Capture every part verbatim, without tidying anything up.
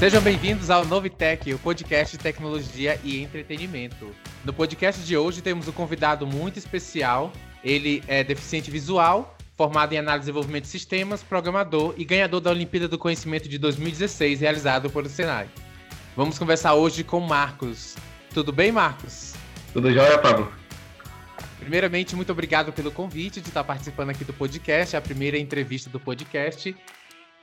Sejam bem-vindos ao NoviTec, o podcast de tecnologia e entretenimento. No podcast de hoje temos um convidado muito especial. Ele é deficiente visual, formado em análise e desenvolvimento de sistemas, programador e ganhador da Olimpíada do Conhecimento de dois mil e dezesseis, realizado pelo Senai. Vamos conversar hoje com Marcos. Tudo bem, Marcos? Tudo jóia, Pablo. Primeiramente, muito obrigado pelo convite de estar participando aqui do podcast, a primeira entrevista do podcast.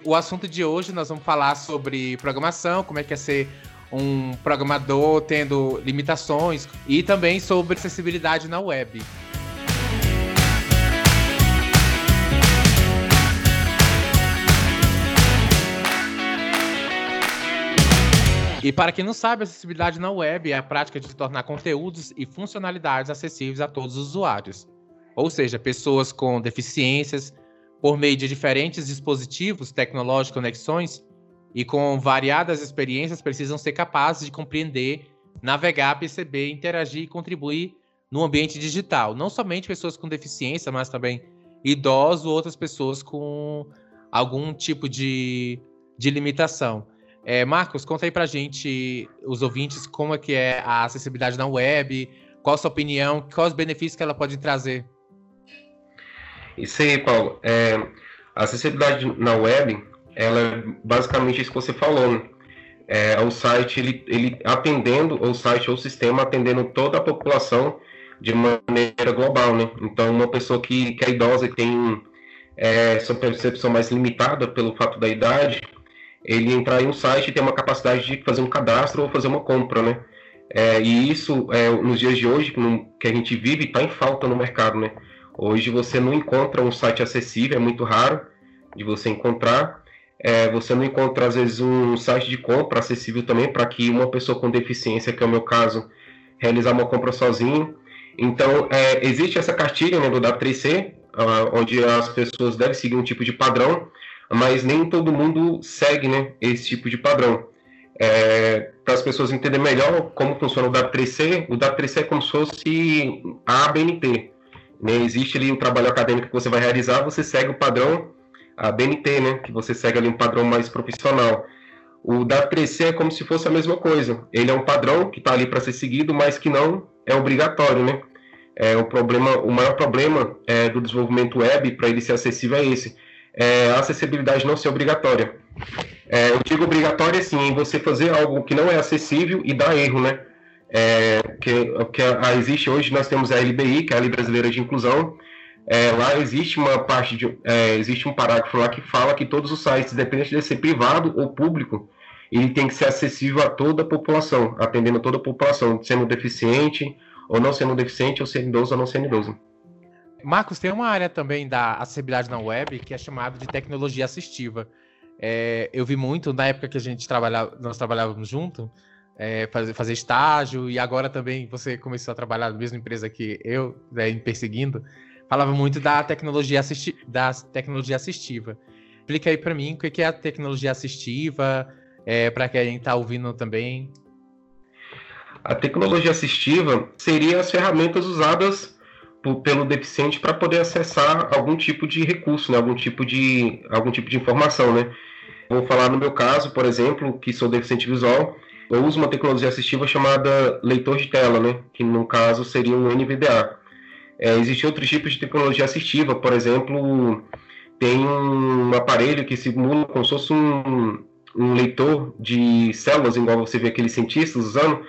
O assunto de hoje, nós vamos falar sobre programação, como é que é ser um programador tendo limitações e também sobre acessibilidade na web. E para quem não sabe, acessibilidade na web é a prática de tornar conteúdos e funcionalidades acessíveis a todos os usuários, ou seja, pessoas com deficiências, por meio de diferentes dispositivos tecnológicos, conexões e com variadas experiências, precisam ser capazes de compreender, navegar, perceber, interagir e contribuir no ambiente digital. Não somente pessoas com deficiência, mas também idosos ou outras pessoas com algum tipo de, de limitação. É, Marcos, conta aí pra gente, os ouvintes, como é que é a acessibilidade na web, qual a sua opinião, quais os benefícios que ela pode trazer? Isso aí, Paulo. É, a acessibilidade na web, ela é basicamente isso que você falou, né? É o site, ele, ele atendendo, o site ou o sistema atendendo toda a população de maneira global, né? Então, uma pessoa que, que é idosa e tem é, sua percepção mais limitada pelo fato da idade, ele entrar em um site e ter uma capacidade de fazer um cadastro ou fazer uma compra, né? É, e isso, é, nos dias de hoje, que a gente vive, está em falta no mercado, né? Hoje você não encontra um site acessível, é muito raro de você encontrar. É, você não encontra, às vezes, um site de compra acessível também para que uma pessoa com deficiência, que é o meu caso, realizar uma compra sozinho. Então, é, existe essa cartilha, né, do W três C, a, onde as pessoas devem seguir um tipo de padrão, mas nem todo mundo segue, né, esse tipo de padrão. É, para as pessoas entenderem melhor como funciona o W três C, o W três C é como se fosse a A B N T. Né, existe ali um trabalho acadêmico que você vai realizar, você segue o padrão A B N T, né, que você segue ali um padrão mais profissional. O W três C é como se fosse a mesma coisa. Ele é um padrão que está ali para ser seguido, mas que não é obrigatório, né? É, o, problema, o maior problema é, do desenvolvimento web, para ele ser acessível, é esse. É a acessibilidade não ser obrigatória. É, eu digo obrigatória, sim, em você fazer algo que não é acessível e dá erro, né? É, que, que a, a existe hoje, nós temos a L B I, que é a Lei Brasileira de Inclusão. É, lá existe uma parte de, é, existe um parágrafo lá que fala que todos os sites, independente de ser privado ou público, ele tem que ser acessível a toda a população, atendendo a toda a população, sendo deficiente ou não sendo deficiente, ou sendo idoso ou não sendo idoso. Marcos, tem uma área também da acessibilidade na web que é chamada de tecnologia assistiva. É, eu vi muito na época que a gente trabalhava, nós trabalhávamos juntos, É, fazer, fazer estágio, e agora também você começou a trabalhar na mesma empresa que eu, né, me perseguindo, falava muito da tecnologia, assisti- da tecnologia assistiva. Explica aí para mim o que é a tecnologia assistiva, é, para quem está ouvindo também. A tecnologia assistiva seria as ferramentas usadas por, pelo deficiente para poder acessar algum tipo de recurso, né, algum tipo de, algum tipo de informação, né? Vou falar no meu caso, por exemplo, que sou deficiente visual. Eu uso uma tecnologia assistiva chamada leitor de tela, né? Que no caso seria um N V D A. É, Existem outros tipos de tecnologia assistiva, por exemplo, tem um aparelho que simula como se fosse um, um leitor de células, igual você vê aqueles cientistas usando.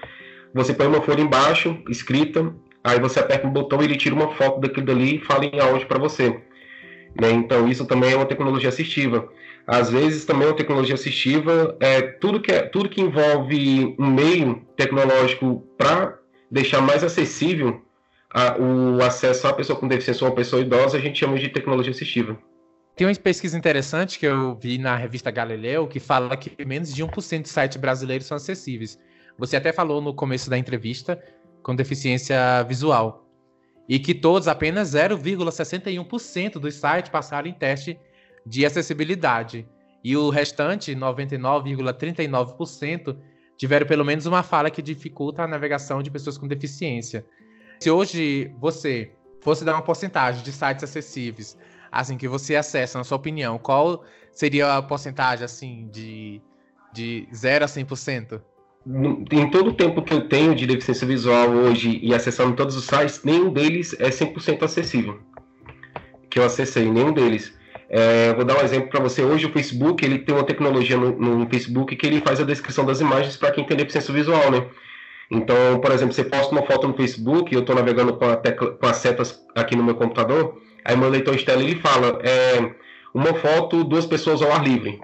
Você põe uma folha embaixo, escrita, aí você aperta um botão e ele tira uma foto daquilo dali e fala em áudio para você. Né? Então, isso também é uma tecnologia assistiva. Às vezes, também a tecnologia assistiva é tudo que, é, tudo que envolve um meio tecnológico para deixar mais acessível a, o acesso à pessoa com deficiência ou a pessoa idosa, a gente chama de tecnologia assistiva. Tem uma pesquisa interessante que eu vi na revista Galileu, que fala que menos de um por cento dos sites brasileiros são acessíveis. Você até falou no começo da entrevista com deficiência visual. E que todos, apenas zero vírgula sessenta e um por cento dos sites passaram em teste de acessibilidade, e o restante, noventa e nove vírgula trinta e nove por cento, tiveram pelo menos uma falha que dificulta a navegação de pessoas com deficiência. Se hoje você fosse dar uma porcentagem de sites acessíveis, assim, que você acessa, na sua opinião, qual seria a porcentagem, assim, de, de zero a cem por cento? Em todo o tempo que eu tenho de deficiência visual hoje e acessando todos os sites, nenhum deles é cem por cento acessível, que eu acessei, nenhum deles. É, vou dar um exemplo para você. Hoje o Facebook, ele tem uma tecnologia no, no Facebook que ele faz a descrição das imagens para quem tem deficiência visual, né? Então, por exemplo, você posta uma foto no Facebook, eu estou navegando com, a tecla, com as setas aqui no meu computador, aí meu leitor de tela, ele fala, é, uma foto, duas pessoas ao ar livre.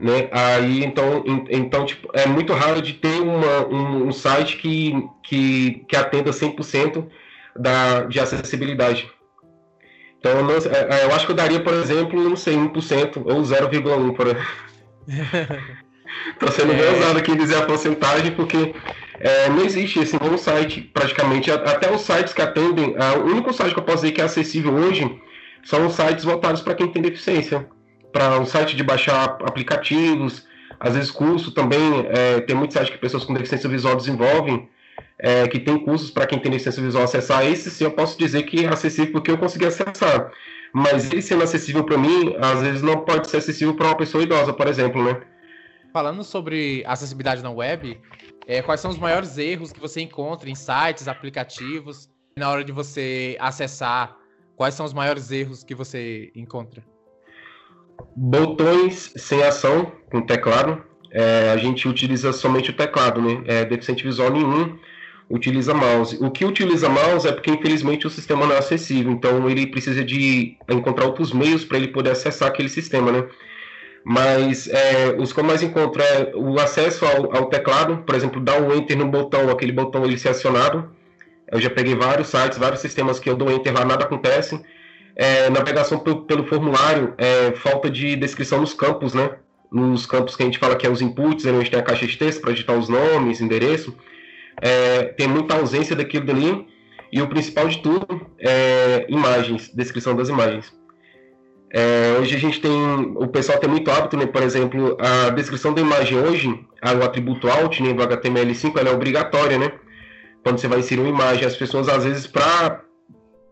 Né? Aí, então, então tipo, é muito raro de ter uma, um, um site que, que, que atenda cem por cento da, de acessibilidade. Então, eu, não, eu acho que eu daria, por exemplo, não sei, um por cento ou zero vírgula um por cento. Por... Estou sendo bem usado aqui dizer a porcentagem, porque é, não existe esse bom site, praticamente. Até os sites que atendem, a, o único site que eu posso dizer que é acessível hoje são os sites voltados para quem tem deficiência. Para um site de baixar aplicativos, às vezes curso também, é, tem muitos sites que pessoas com deficiência visual desenvolvem, é, que tem cursos para quem tem deficiência visual acessar. Esse sim eu posso dizer que é acessível porque eu consegui acessar, mas ele sendo acessível para mim, às vezes não pode ser acessível para uma pessoa idosa, por exemplo, né? Falando sobre acessibilidade na web, é, quais são os maiores erros que você encontra em sites, aplicativos, na hora de você acessar, quais são os maiores erros que você encontra? Botões sem ação, com teclado, é, a gente utiliza somente o teclado, né? É, deficiente visual nenhum utiliza mouse. O que utiliza mouse é porque, infelizmente, o sistema não é acessível, então ele precisa de encontrar outros meios para ele poder acessar aquele sistema, né? Mas é, os que eu mais encontro é o acesso ao, ao teclado, por exemplo, dar um enter no botão, aquele botão ele ser acionado. Eu já peguei vários sites, vários sistemas que eu dou enter lá, nada acontece. É, navegação pelo, pelo formulário, é, falta de descrição nos campos, né? Nos campos que a gente fala que é os inputs, a gente tem a caixa de texto para digitar os nomes, endereço. É, tem muita ausência daquilo dali. E o principal de tudo é imagens, descrição das imagens. É, hoje a gente tem, o pessoal tem muito hábito, né? Por exemplo, a descrição da imagem hoje, o atributo alt, né? O H T M L cinco, ela é obrigatória, né? Quando você vai inserir uma imagem, as pessoas às vezes para...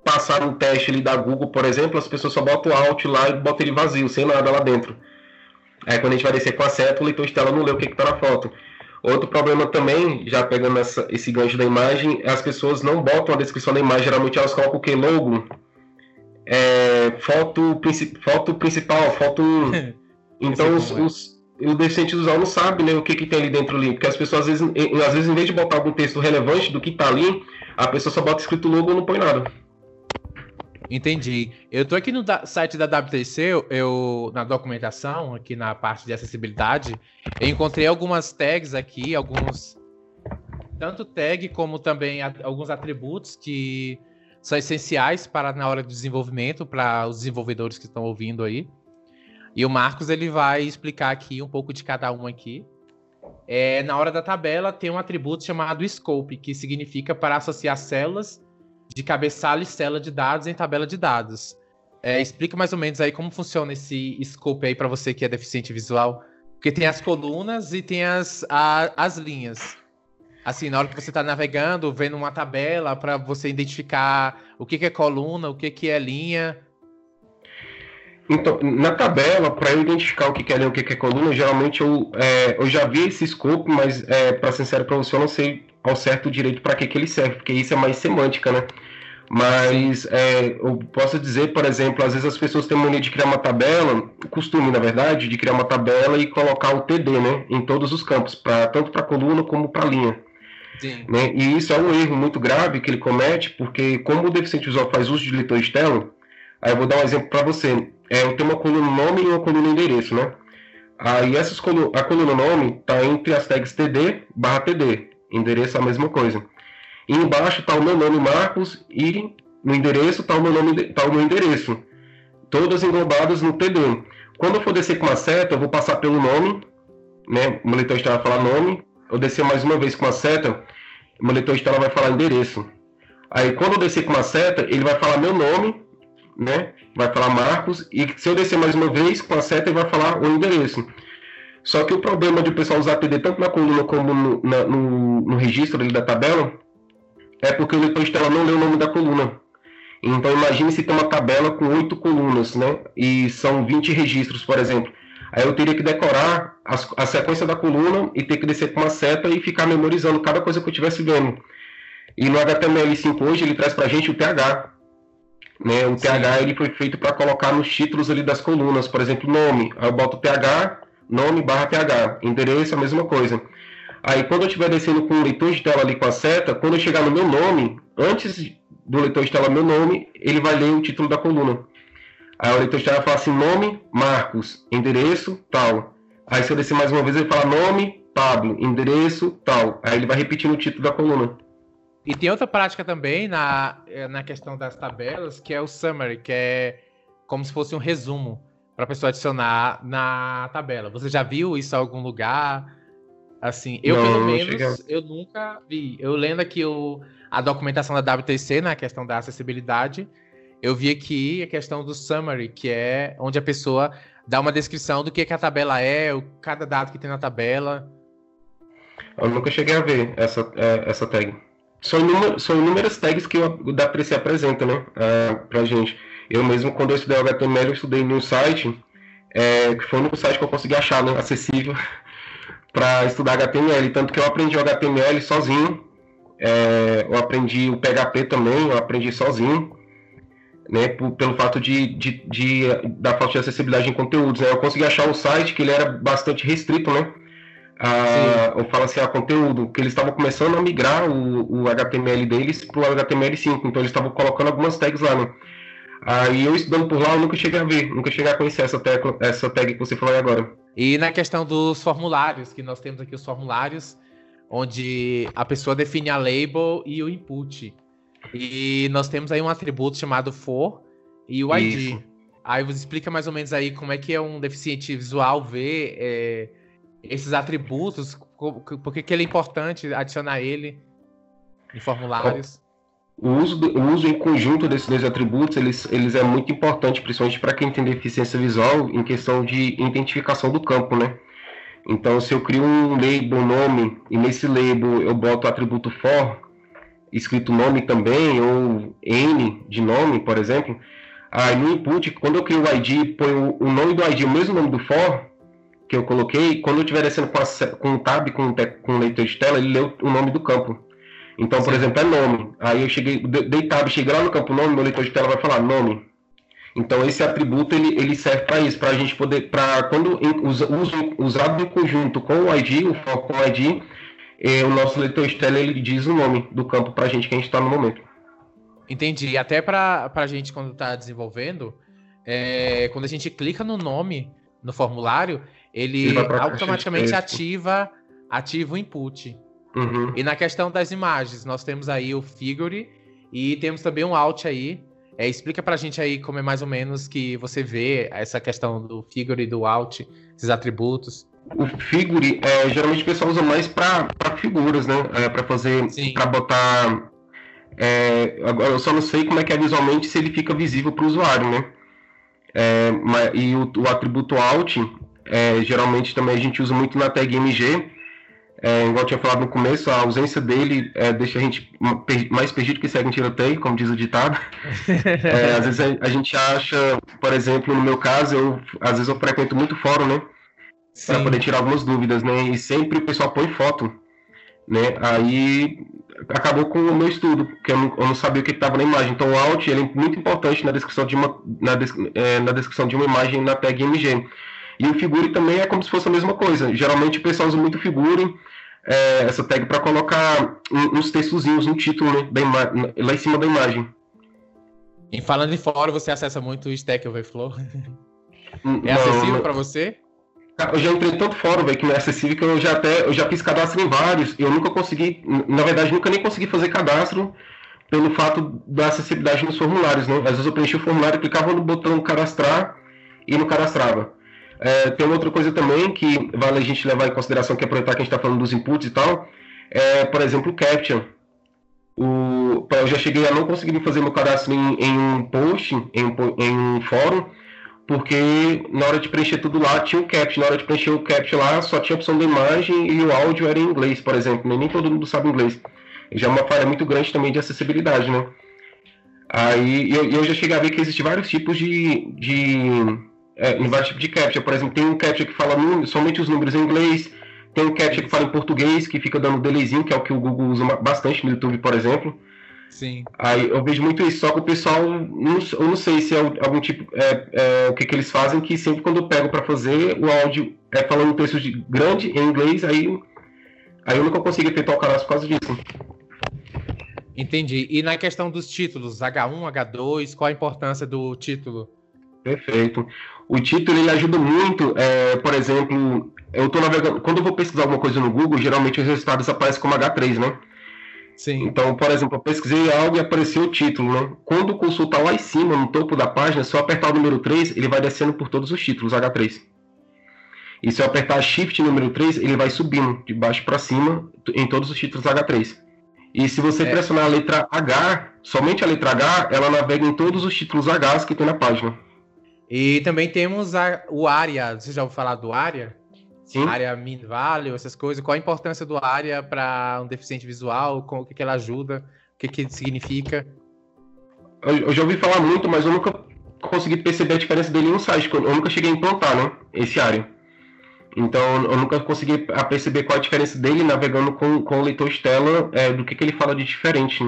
passar um teste ali da Google, por exemplo, as pessoas só botam o alt lá e botam ele vazio, sem nada lá dentro. Aí quando a gente vai descer com a seta, o leitor de tela não lê o que está na foto. Outro problema também, já pegando essa, esse gancho da imagem, as pessoas não botam a descrição da imagem, geralmente elas colocam o que? Logo, é, foto, princi foto principal, foto... Então os, os, o deficiente visual não sabe, né, o que, que tem ali dentro ali, porque as pessoas às vezes, em, às vezes, em vez de botar algum texto relevante do que está ali, a pessoa só bota escrito logo e não põe nada. Entendi. Eu tô aqui no da, site da W três C, eu, eu, na documentação, aqui na parte de acessibilidade, eu encontrei algumas tags aqui, alguns, tanto tag como também a, alguns atributos que são essenciais para na hora do desenvolvimento, para os desenvolvedores que estão ouvindo aí. E o Marcos, ele vai explicar aqui um pouco de cada um aqui. É, na hora da tabela, tem um atributo chamado scope, que significa para associar células de cabeçalho e célula de dados em tabela de dados. É, explica mais ou menos aí como funciona esse scope aí para você que é deficiente visual. Porque tem as colunas e tem as, a, as linhas. Assim, na hora que você está navegando, vendo uma tabela para você identificar o que, que é coluna, o que, que é linha. Então, na tabela, para eu identificar o que, que é linha e o que, que é coluna, geralmente eu, é, eu já vi esse scope, mas é, para ser sincero para você, eu não sei ao certo direito para que, que ele serve, porque isso é mais semântica, né? Mas é, eu posso dizer, por exemplo, às vezes as pessoas têm mania de criar uma tabela, o costume, na verdade, de criar uma tabela e colocar o T D, né? Em todos os campos, pra, tanto para coluna como para linha. Sim. Né? E isso é um erro muito grave que ele comete, porque como o deficiente visual faz uso de leitor de tela, aí eu vou dar um exemplo para você. É, eu tenho uma coluna nome e uma coluna endereço, né? Aí essas coluna, a coluna nome está entre as tags T D barra T D. Endereço é a mesma coisa. E embaixo está o meu nome, Marcos, e no endereço está o meu nome, tá o meu endereço. Todas englobadas no T D. Quando eu for descer com uma seta, eu vou passar pelo nome, né? O meu leitor de tela vai falar nome. Eu descer mais uma vez com uma seta, o meu leitor de tela vai falar endereço. Aí quando eu descer com uma seta, ele vai falar meu nome, né? Vai falar Marcos. E se eu descer mais uma vez com a seta, ele vai falar o endereço. Só que o problema de o pessoal usar T D tanto na coluna como no, na, no, no registro ali da tabela é porque o leitor de tela não lê o nome da coluna. Então imagine se tem uma tabela com oito colunas, né? E são vinte registros, por exemplo. Aí eu teria que decorar a, a sequência da coluna e ter que descer com uma seta e ficar memorizando cada coisa que eu estivesse vendo. E no H T M L cinco hoje ele traz para a gente o T H. Né? O Sim. T H ele foi feito para colocar nos títulos ali das colunas, por exemplo, nome. Aí eu boto T H, nome barra T H, endereço, a mesma coisa. Aí quando eu estiver descendo com o leitor de tela ali com a seta, quando eu chegar no meu nome, antes do leitor de tela meu nome, ele vai ler o título da coluna. Aí o leitor de tela fala assim, nome, Marcos, endereço, tal. Aí se eu descer mais uma vez, ele fala nome, Pablo, endereço, tal. Aí ele vai repetindo o título da coluna. E tem outra prática também na, na questão das tabelas, que é o summary, que é como se fosse um resumo para a pessoa adicionar na tabela. Você já viu isso em algum lugar? Assim, eu não, pelo menos, eu nunca vi. Eu lendo aqui o, a documentação da W três C, na questão da acessibilidade, eu vi aqui a questão do summary, que é onde a pessoa dá uma descrição do que, que a tabela é, o, cada dado que tem na tabela. Eu nunca cheguei a ver essa, essa tag. São, inúmer, são inúmeras tags que o W três C apresenta, né, uh, pra gente. Eu mesmo, quando eu estudei o H T M L, eu estudei num site, é, que foi um site que eu consegui achar, né, acessível, para estudar H T M L, tanto que eu aprendi o H T M L sozinho, é, eu aprendi o P H P também, eu aprendi sozinho, né, por, pelo fato de, de, de, da falta de acessibilidade em conteúdos, né, eu consegui achar um site que ele era bastante restrito, né, a, eu falo assim, a conteúdo, que eles estavam começando a migrar o, o H T M L deles para o H T M L cinco, então eles estavam colocando algumas tags lá, né, aí eu estudando por lá eu nunca cheguei a ver, nunca cheguei a conhecer essa, tecla, essa tag que você falou aí agora. E na questão dos formulários, que nós temos aqui os formulários, onde a pessoa define a label e o input. E nós temos aí um atributo chamado for e o I D. Isso. Aí você explica mais ou menos aí como é que é um deficiente visual ver é, esses atributos, por que ele é importante adicionar ele em formulários. O uso, do, o uso em conjunto desses dois atributos, eles, eles é muito importante, principalmente para quem tem deficiência visual, em questão de identificação do campo, né? Então, se eu crio um label, nome, e nesse label eu boto o atributo for, escrito nome também, ou N de nome, por exemplo, aí no input, quando eu crio o I D, ponho o nome do I D, o mesmo nome do for, que eu coloquei, quando eu estiver descendo com, a, com o tab, com, com o leitor de tela, ele leu o nome do campo. Então, por Sim. exemplo, é nome. Aí eu cheguei, dei tab, cheguei lá no campo nome, meu leitor de tela vai falar nome. Então, esse atributo, ele, ele serve para isso, para a gente poder, para quando us, us, usado em conjunto com o I D, o for com o I D, eh, o nosso leitor de tela, ele diz o nome do campo para a gente que a gente está no momento. Entendi. Até para a gente, quando está desenvolvendo, é, quando a gente clica no nome, no formulário, ele, ele automaticamente ativa, ativa o input. Uhum. E na questão das imagens, nós temos aí o figure e temos também um out aí. É, explica pra gente aí como é mais ou menos que você vê essa questão do figure e do out, esses atributos. O figure, é, geralmente o pessoal usa mais pra, pra figuras, né? É, pra fazer, Sim. pra botar... É, eu só não sei como é que é visualmente se ele fica visível pro usuário, né? É, e o, o atributo out, é, geralmente também a gente usa muito na tag M G. É, igual eu tinha falado no começo, a ausência dele é, deixa a gente mais perdido que segue em tiroteio, como diz o ditado. É, às vezes a, a gente acha, por exemplo, no meu caso, eu, às vezes eu frequento muito fórum, né? Para poder tirar algumas dúvidas, né? E sempre o pessoal põe foto, né? Aí acabou com o meu estudo, porque eu não, eu não sabia o que estava na imagem. Então o alt ele é muito importante na descrição de uma, na des, é, na descrição de uma imagem na tag M G. E o figure também é como se fosse a mesma coisa. Geralmente o pessoal usa muito figure, é, essa tag, para colocar uns textozinhos no título, né, da ima- lá em cima da imagem. E falando de fora, você acessa muito o Stack Overflow? É acessível para você? Eu já entrei em tanto fórum, véio, que não é acessível, que eu já, até, eu já fiz cadastro em vários. Eu nunca consegui, na verdade, nunca nem consegui fazer cadastro pelo fato da acessibilidade nos formulários. Né? Às vezes eu preenchi o formulário, clicava no botão cadastrar e não cadastrava. É, tem outra coisa também que vale a gente levar em consideração, que é aproveitar que a gente está falando dos inputs e tal, é, por exemplo, o captcha. O, eu já cheguei a não conseguir fazer meu cadastro em, em um post, em um, em um fórum, porque na hora de preencher tudo lá tinha o captcha. Na hora de preencher o captcha lá só tinha a opção da imagem e o áudio era em inglês, por exemplo. Nem todo mundo sabe inglês. Já é uma falha muito grande também de acessibilidade, né? Aí eu, eu já cheguei a ver que existem vários tipos de... de é, em vários tipos de captcha. Por exemplo, tem um captcha que fala números, somente os números em inglês, tem um captcha que fala em português, que fica dando delayzinho, que é o que o Google usa bastante no YouTube, por exemplo. Sim. Aí eu vejo muito isso, só que o pessoal, não, eu não sei se é algum tipo, é, é, o que, que eles fazem, que sempre quando eu pego para fazer, o áudio é falando um texto de, grande em inglês, aí, aí eu nunca consigo efetuar o cadastro por causa disso. Entendi. E na questão dos títulos, agá um, agá dois, qual a importância do título? Perfeito. O título, ele ajuda muito, é, por exemplo, eu tô navegando, quando eu vou pesquisar alguma coisa no Google, geralmente os resultados aparecem como agá três, né? Sim. Então, por exemplo, eu pesquisei algo e apareceu o título, né? Quando consultar lá em cima, no topo da página, se eu apertar o número três, ele vai descendo por todos os títulos, agá três. E se eu apertar Shift número três, ele vai subindo de baixo para cima em todos os títulos agá três. E se você é. pressionar a letra agá, somente a letra agá, ela navega em todos os títulos agás que tem na página. E também temos a, o área, você já ouviu falar do área? Sim. Área min value, essas coisas. Qual a importância do área para um deficiente visual? Com, o que, que ela ajuda? O que, que significa? Eu, eu já ouvi falar muito, mas eu nunca consegui perceber a diferença dele em um site. Eu nunca cheguei a implantar, né, esse área. Então, eu nunca consegui perceber qual a diferença dele navegando com, com o leitor de tela, é, do que, que ele fala de diferente.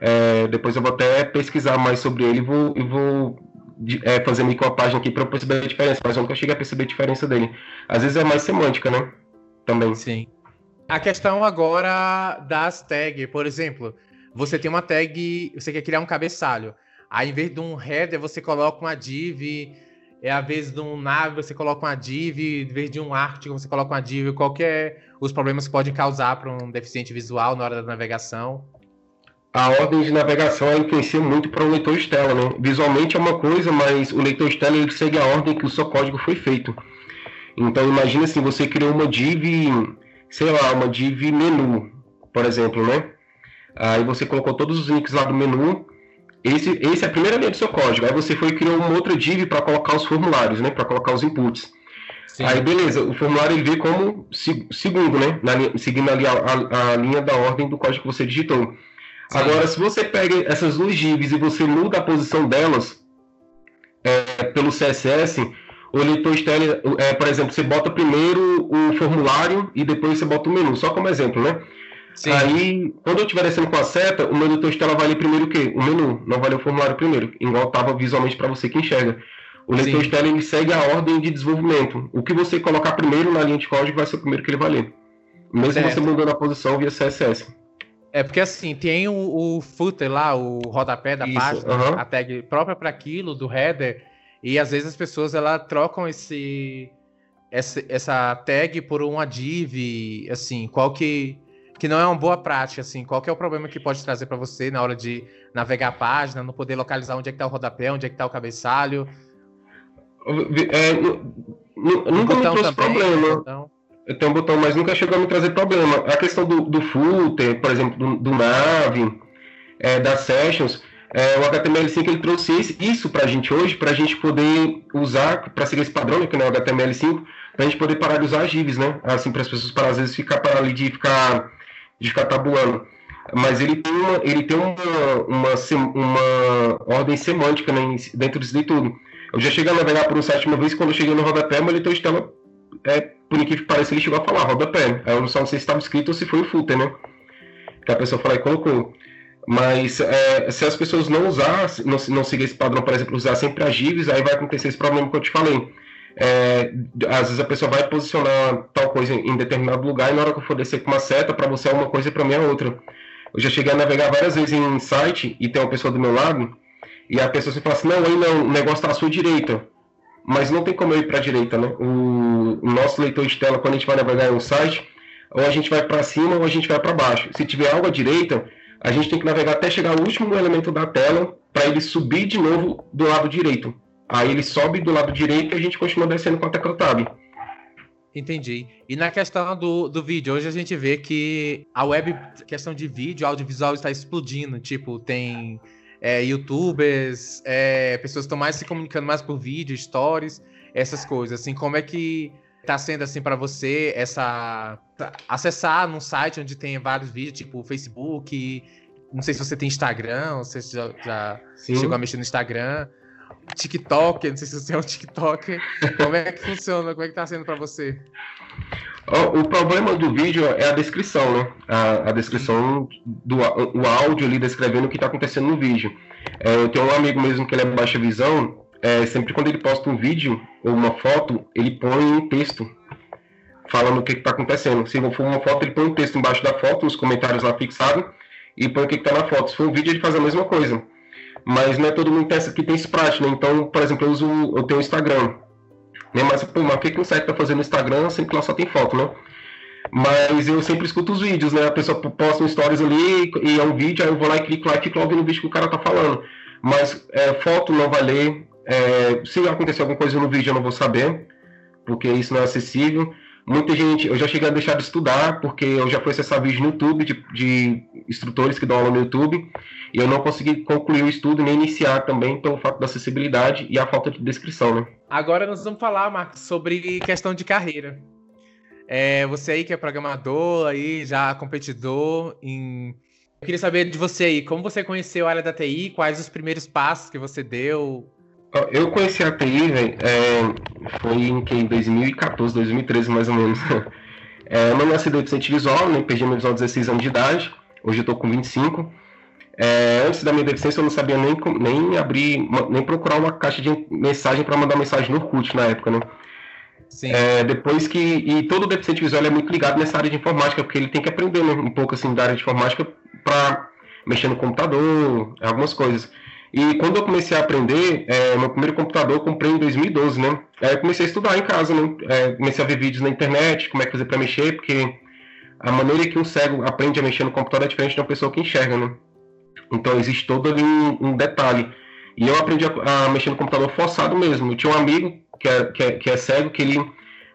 É, depois eu vou até pesquisar mais sobre ele e vou... Eu vou... De, é, fazer meio que uma página aqui para perceber a diferença, mas eu nunca cheguei a perceber a diferença dele. Às vezes é mais semântica, né? Também. Sim. A questão agora das tags, por exemplo, você tem uma tag, você quer criar um cabeçalho. Aí, em vez de um header, você coloca uma div, é, às vezes de um nav, você coloca uma div, em vez de um artigo, você coloca uma div, qualquer os problemas que podem causar para um deficiente visual na hora da navegação. A ordem de navegação influencia muito para o leitor de tela, né? Visualmente é uma coisa, mas o leitor de tela ele segue a ordem que o seu código foi feito. Então, imagina assim, você criou uma div, sei lá, uma div menu, por exemplo, né? Aí você colocou todos os links lá do menu, esse, esse é a primeira linha do seu código. Aí você foi e criou uma outra div para colocar os formulários, né? Para colocar os inputs. Sim. Aí, beleza, o formulário ele vê como segundo, né? Na, seguindo ali a, a, a linha da ordem do código que você digitou. Sim. Agora, se você pega essas duas divs e você muda a posição delas é, pelo C S S, o leitor de tela, é, por exemplo, você bota primeiro o formulário e depois você bota o menu, só como exemplo, né? Sim. Aí, quando eu estiver descendo com a seta, o meu leitor de tela vai ler primeiro o quê? O menu, não vai ler o formulário primeiro, igual estava visualmente para você que enxerga. O leitor Sim. de tela ele segue a ordem de desenvolvimento. O que você colocar primeiro na linha de código vai ser o primeiro que ele vai ler, mesmo certo. Você mudando a posição via C S S. É porque assim, tem o, o footer lá, o rodapé da Isso, página, uh-huh. a tag própria para aquilo, do header, e às vezes as pessoas ela, trocam esse, essa, essa tag por uma div, assim, qual que, que não é uma boa prática, assim, qual que é o problema que pode trazer para você na hora de navegar a página, não poder localizar onde é que está o rodapé, onde é que está o cabeçalho. É, nunca me trouxe problema, né? Eu tenho um botão, mas nunca chegou a me trazer problema. A questão do, do footer, por exemplo, do, do nav, é, das sessions, é, o H T M L cinco ele trouxe esse, isso pra gente hoje, pra gente poder usar, pra seguir esse padrão, né, que não é o H T M L cinco, pra gente poder parar de usar as divs, né? Assim, para as pessoas, para às vezes, ficar para ali de ficar, de ficar tabuando. Mas ele tem uma, ele tem uma, uma, uma ordem semântica, né, dentro disso de tudo. Eu já cheguei a navegar por um site uma vez, quando eu cheguei no rodapé, mas ele tem estava É, por que parece, ele chegou a falar rodapé. Aí eu só não sei se estava escrito ou se foi o footer, né? Que a pessoa falou e colocou. Mas é, se as pessoas não usassem, não, não seguirem esse padrão, por exemplo, usar sempre as divs, aí vai acontecer esse problema que eu te falei. É, às vezes a pessoa vai posicionar tal coisa em determinado lugar e na hora que eu for descer com uma seta, para você é uma coisa e para mim é outra. Eu já cheguei a navegar várias vezes em site e tem uma pessoa do meu lado e a pessoa se fala assim: não, aí não, o negócio está à sua direita. Mas não tem como eu ir para a direita, né? O nosso leitor de tela, quando a gente vai navegar em um site, ou a gente vai para cima ou a gente vai para baixo. Se tiver algo à direita, a gente tem que navegar até chegar ao último elemento da tela para ele subir de novo do lado direito. Aí ele sobe do lado direito e a gente continua descendo com a tecla Tab. Entendi. E na questão do, do vídeo, hoje a gente vê que a web, questão de vídeo, audiovisual está explodindo. Tipo, tem... É, youtubers, é, pessoas que estão mais se comunicando mais por vídeo, stories, essas coisas, assim, como é que tá sendo, assim, para você essa... acessar num site onde tem vários vídeos, tipo Facebook, não sei se você tem Instagram, ou se você já, já chegou a mexer no Instagram, TikTok, não sei se você é um TikToker. Como é que funciona? Como é que tá sendo para você? O, o problema do vídeo é a descrição, né? A, a descrição, do, o áudio ali descrevendo o que tá acontecendo no vídeo. É, eu tenho um amigo mesmo que ele é baixa visão, é, sempre quando ele posta um vídeo ou uma foto, ele põe um texto falando o que que tá acontecendo. Se não for uma foto, ele põe um texto embaixo da foto, os comentários lá fixados, e põe o que que tá na foto. Se for um vídeo, ele faz a mesma coisa. Mas não é todo mundo que tem esse prático, né? Então, por exemplo, eu, uso, eu tenho o Instagram, né? Mas, pô, mas o que que um site tá fazendo no Instagram, sempre lá só tem foto, né? Mas eu sempre escuto os vídeos, né? A pessoa posta um stories ali, e é um vídeo, aí eu vou lá e clico lá e clico lá ouvindo o vídeo que o cara tá falando. Mas é, foto não vai ler, é, se acontecer alguma coisa no vídeo eu não vou saber, porque isso não é acessível. Muita gente, eu já cheguei a deixar de estudar, porque eu já fui acessar vídeo no YouTube, de, de instrutores que dão aula no YouTube, e eu não consegui concluir o estudo, nem iniciar também, pelo fato da acessibilidade e a falta de descrição, né? Agora nós vamos falar, Marcos, sobre questão de carreira. É, você aí que é programador, aí já competidor, em... eu queria saber de você aí, como você conheceu a área da T I, quais os primeiros passos que você deu... Eu conheci a T I, véio, é, foi em que, dois mil e catorze, dois mil e treze, mais ou menos. É, eu não nasci deficiente visual, né? Perdi minha visão aos dezesseis anos de idade, hoje eu estou com vinte e cinco. É, antes da minha deficiência eu não sabia nem, nem abrir, nem procurar uma caixa de mensagem para mandar mensagem no Kut na época, né? Sim. É, depois que, e todo deficiente visual é muito ligado nessa área de informática, porque ele tem que aprender, né, um pouco assim da área de informática para mexer no computador, algumas coisas. E quando eu comecei a aprender, é, meu primeiro computador eu comprei em dois mil e doze, né? Aí eu comecei a estudar em casa, né? É, comecei a ver vídeos na internet, como é que fazer para mexer, porque a maneira que um cego aprende a mexer no computador é diferente de uma pessoa que enxerga, né? Então existe todo ali um, um detalhe. E eu aprendi a, a mexer no computador forçado mesmo. Eu tinha um amigo que é, que é, que é cego, que ele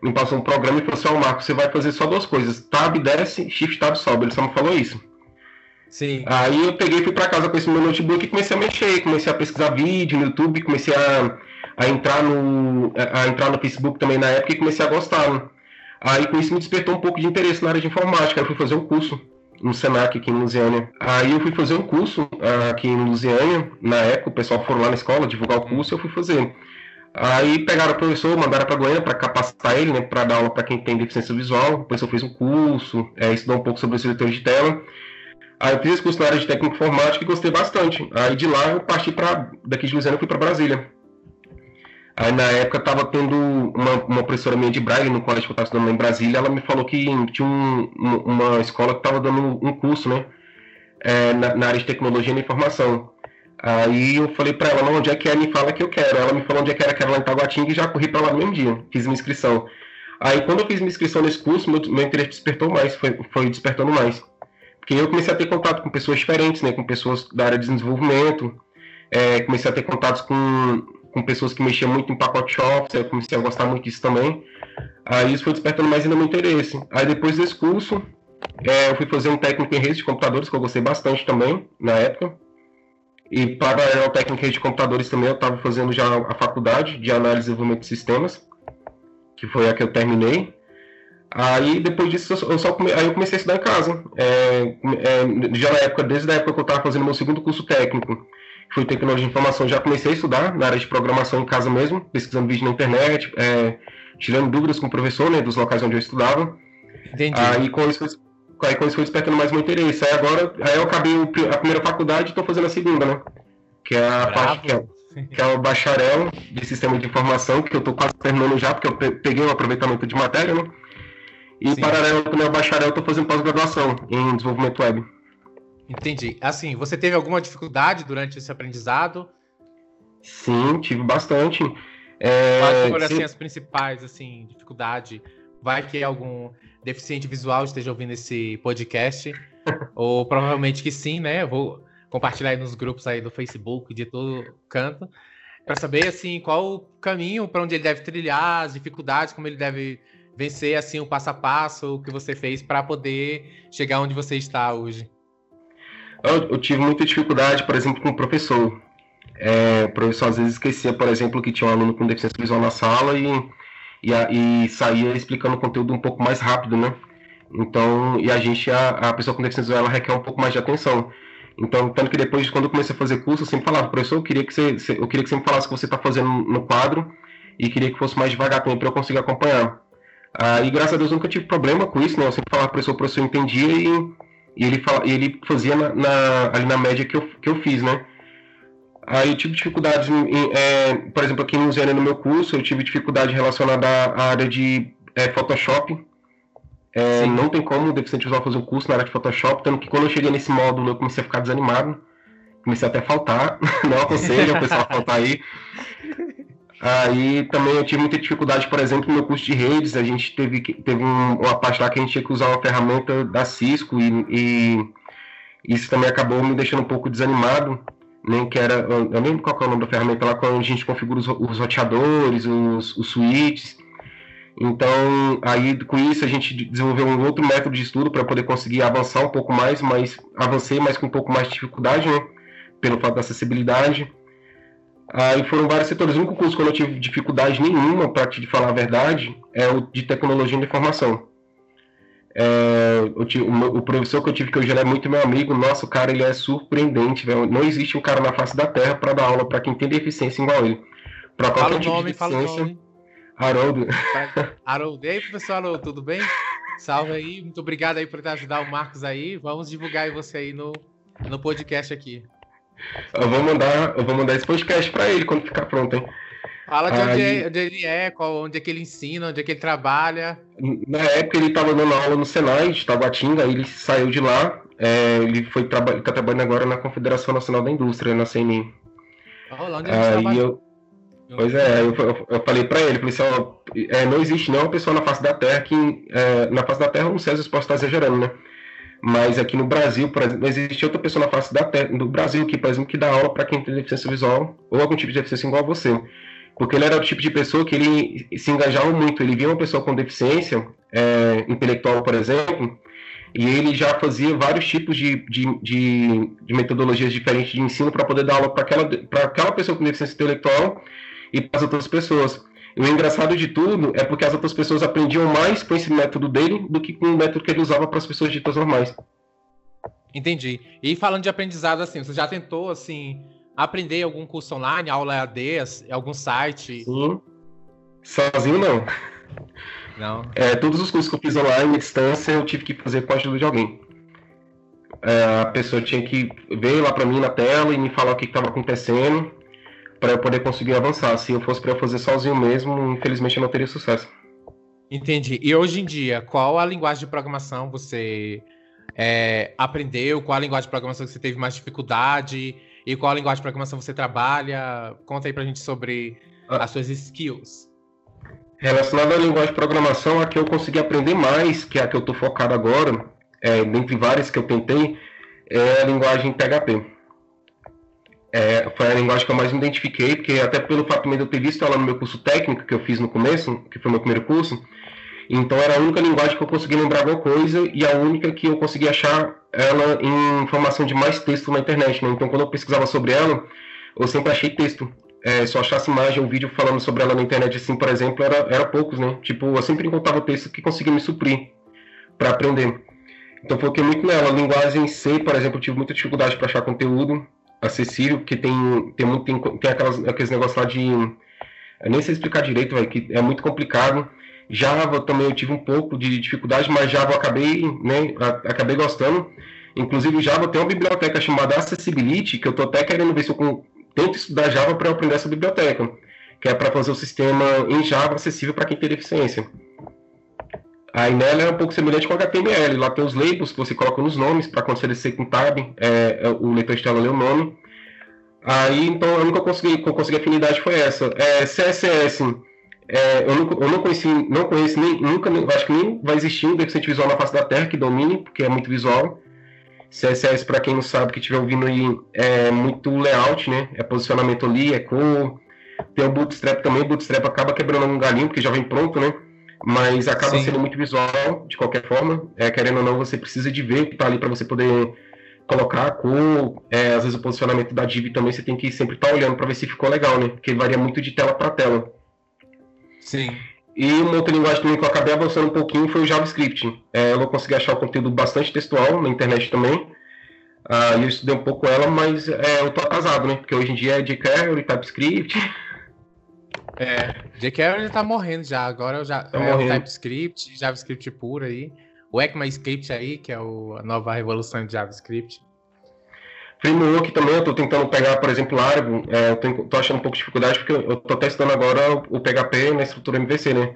me passou um programa e falou assim, ó, Marcos, você vai fazer só duas coisas, tab desce, shift tab sobe, ele só me falou isso. Sim. Aí eu peguei, fui pra casa com esse meu notebook e comecei a mexer, comecei a pesquisar vídeo no YouTube, comecei a, a, entrar no, a entrar no Facebook também na época e comecei a gostar, né? Aí com isso me despertou um pouco de interesse na área de informática, aí eu fui fazer um curso no Senac aqui em Luziânia. Aí eu fui fazer um curso aqui em Luziânia, na época o pessoal foram lá na escola divulgar o curso e eu fui fazer. Aí pegaram o professor, mandaram para Goiânia para capacitar ele, né, para dar aula para quem tem deficiência visual, depois eu fiz um curso, é, estudou um pouco sobre os leitores de tela. Aí eu fiz esse curso na área de técnica informática e gostei bastante. Aí de lá eu parti para... Daqui de Luziânia eu fui para Brasília. Aí na época estava tendo uma, uma professora minha de Braille, no colégio que eu estava estudando lá em Brasília, ela me falou que tinha um, uma escola que estava dando um curso, né? É, na, na área de tecnologia e informação. Aí eu falei para ela, não, onde é que é? Me fala que eu quero. Ela me falou onde é que era, que era lá em Taguatinga, e já corri para lá no mesmo dia. Fiz minha inscrição. Aí quando eu fiz minha inscrição nesse curso, meu, meu interesse despertou mais, foi, foi despertando mais. Porque eu comecei a ter contato com pessoas diferentes, né? Com pessoas da área de desenvolvimento, é, comecei a ter contatos com, com pessoas que mexiam muito em pacote shops, eu comecei a gostar muito disso também. Aí isso foi despertando mais ainda meu interesse. Aí depois desse curso, é, eu fui fazer um técnico em rede de computadores, que eu gostei bastante também, na época. E para o técnico em rede de computadores também, eu estava fazendo já a faculdade de análise e desenvolvimento de sistemas, que foi a que eu terminei. Aí depois disso eu, só come... Aí eu comecei a estudar em casa, é, é, já na época, desde a época que eu estava fazendo meu segundo curso técnico, que foi tecnologia de informação, já comecei a estudar na área de programação em casa mesmo, pesquisando vídeo na internet, é, tirando dúvidas com o professor, né, dos locais onde eu estudava. Entendi. Aí com isso foi, aí, com isso foi despertando mais meu interesse. Aí agora, aí eu acabei a primeira faculdade e estou fazendo a segunda, né, que é a parte que é, que é o bacharel de sistema de informação, que eu estou quase terminando já, porque eu peguei um aproveitamento de matéria, né. E, em paralelo com o meu bacharel, eu estou fazendo pós-graduação em desenvolvimento web. Entendi. Assim, você teve alguma dificuldade durante esse aprendizado? Sim, tive bastante. É... Quais foram, assim, as principais, assim, dificuldade? Vai que algum deficiente visual esteja ouvindo esse podcast? Ou provavelmente que sim, né? Eu vou compartilhar aí nos grupos aí do Facebook, de todo canto, para saber, assim, qual o caminho, para onde ele deve trilhar, as dificuldades, como ele deve... vencer, assim, o passo a passo, o que você fez para poder chegar onde você está hoje? Eu, eu tive muita dificuldade, por exemplo, com o professor. É, o professor às vezes esquecia, por exemplo, que tinha um aluno com deficiência visual na sala e, e, e saía explicando o conteúdo um pouco mais rápido, né? Então, e a gente, a, a pessoa com deficiência visual, ela requer um pouco mais de atenção. Então, tanto que depois, quando eu comecei a fazer curso, eu sempre falava, professor, eu queria que você, eu queria que você me falasse o que você está fazendo no quadro e queria que fosse mais devagar também para eu conseguir acompanhar. Ah, e graças a Deus nunca tive problema com isso, né? Eu sempre falava para o professor, o professor entendia e, e ele, fala, ele fazia na, na, ali na média que eu, que eu fiz, né? Aí eu tive dificuldades, em, é, por exemplo, aqui em Luziânia, no meu curso, eu tive dificuldade relacionada à área de é, Photoshop. É, não tem como o deficiente visual fazer um curso na área de Photoshop, tanto que quando eu cheguei nesse módulo eu comecei a ficar desanimado, comecei até a faltar, não aconselho o pessoal a faltar aí. Aí também eu tive muita dificuldade, por exemplo, no meu curso de redes, a gente teve, teve um, uma parte lá que a gente tinha que usar uma ferramenta da Cisco e, e isso também acabou me deixando um pouco desanimado, né, que era, eu nem lembro qual que é o nome da ferramenta lá, quando a gente configura os, os roteadores, os, os switches. Então, aí com isso a gente desenvolveu um outro método de estudo para poder conseguir avançar um pouco mais, mas avancei, mas com um pouco mais de dificuldade, né? Pelo fato da acessibilidade. Aí foram vários setores. O único curso que eu não tive dificuldade nenhuma, para te falar a verdade, é o de tecnologia da informação. É, eu tive, o, o professor que eu tive, que hoje ele é muito meu amigo, nossa, o cara ele é surpreendente, velho. Não existe um cara na face da terra para dar aula para quem tem deficiência igual ele. Para qualquer tipo de deficiência. Haroldo. Haroldo. E aí, professor Haroldo, tudo bem? Salve aí, muito obrigado aí por ajudar o Marcos aí. Vamos divulgar você aí no, no podcast aqui. Eu vou mandar, eu vou mandar esse podcast para ele quando ficar pronto, hein? Fala de aí... onde, é, onde ele é, qual, onde é que ele ensina, onde é que ele trabalha. Na época ele estava dando aula no Senai de Taguatinga, aí ele saiu de lá, é, ele foi traba... está trabalhando agora na Confederação Nacional da Indústria, na C N I. Olha, onde ele trabalha? Pois é, eu, eu falei pra ele, falei assim, ó, é, não existe não uma pessoa na face da terra que, é, na face da terra, não sei se eu posso estar exagerando, né, mas aqui no Brasil, por exemplo, não existe outra pessoa na face da terra, do Brasil aqui, por exemplo, que dá aula pra quem tem deficiência visual, ou algum tipo de deficiência igual a você, porque ele era o tipo de pessoa que ele se engajava muito, ele via uma pessoa com deficiência, é, intelectual, por exemplo, e ele já fazia vários tipos de, de, de, de metodologias diferentes de ensino pra poder dar aula pra aquela, pra aquela pessoa com deficiência intelectual, e para as outras pessoas. E o engraçado de tudo é porque as outras pessoas aprendiam mais com esse método dele do que com o método que ele usava para as pessoas ditas normais. Entendi. E falando de aprendizado, assim, você já tentou, assim, aprender algum curso online, aula E A D, algum site? Sim. Sozinho, não. Não. É, todos os cursos que eu fiz online, à distância, eu tive que fazer com a ajuda de alguém. É, a pessoa tinha que ver lá para mim na tela e me falar o que estava acontecendo, para eu poder conseguir avançar. Se eu fosse para eu fazer sozinho mesmo, infelizmente eu não teria sucesso. Entendi. E hoje em dia, qual a linguagem de programação você é, aprendeu? Qual a linguagem de programação que você teve mais dificuldade? E qual a linguagem de programação você trabalha? Conta aí pra gente sobre ah. as suas skills. Relacionado à linguagem de programação, a que eu consegui aprender mais, que é a que eu tô focado agora, é, dentre várias que eu tentei, é a linguagem P H P. É, foi a linguagem que eu mais me identifiquei, porque até pelo fato de eu ter visto ela no meu curso técnico, que eu fiz no começo, que foi o meu primeiro curso, então era a única linguagem que eu consegui lembrar alguma coisa e a única que eu consegui achar ela em formação de mais texto na internet, né? Então quando eu pesquisava sobre ela, eu sempre achei texto. É, se eu achasse imagem ou vídeo falando sobre ela na internet, assim, por exemplo, era, era poucos, né? Tipo, eu sempre encontrava texto que conseguia me suprir para aprender. Então foquei muito nela. A linguagem C, por exemplo, eu tive muita dificuldade para achar conteúdo acessível, porque tem, tem, muito, tem, tem aquelas, aqueles negócios lá de... Eu nem sei explicar direito, véio, que é muito complicado. Java também eu tive um pouco de dificuldade, mas Java eu acabei, né, acabei gostando. Inclusive Java tem uma biblioteca chamada Accessibility, que eu estou até querendo ver se eu tento estudar Java para aprender essa biblioteca, que é para fazer o sistema em Java acessível para quem tem deficiência. Aí nela é um pouco semelhante com H T M L, lá tem os labels que você coloca nos nomes, para quando você ser com tab, é, o leitor de tela lê o nome. Aí, então, a única que eu consegui, que eu consegui afinidade foi essa. É, C S S, é, eu, nunca, eu não conheci, não conheço nem, nunca, acho que nem vai existir um deficiente visual na face da terra que domine, porque é muito visual. C S S, para quem não sabe, que estiver ouvindo aí, é muito layout, né? É posicionamento ali, é cor. Tem o Bootstrap também, o Bootstrap acaba quebrando um galinho, porque já vem pronto, né? Mas acaba Sim. sendo muito visual, de qualquer forma. É, querendo ou não, você precisa de ver o que está ali para você poder colocar a cor. É, às vezes o posicionamento da div também você tem que sempre estar tá olhando para ver se ficou legal, né? Porque varia muito de tela para tela. Sim. E uma outra linguagem também que eu acabei avançando um pouquinho foi o JavaScript. É, eu consegui achar o conteúdo bastante textual na internet também. Ah, eu estudei um pouco ela, mas é, eu tô atrasado, né? Porque hoje em dia é jQuery, TypeScript. É, jQuery tá morrendo já, agora eu já, tá é o TypeScript, JavaScript puro aí. O ECMAScript aí, que é o, a nova revolução de JavaScript. Framework também, eu tô tentando pegar, por exemplo, Largo, é, eu tenho, tô achando um pouco de dificuldade, porque eu tô testando agora o P H P na estrutura M V C, né?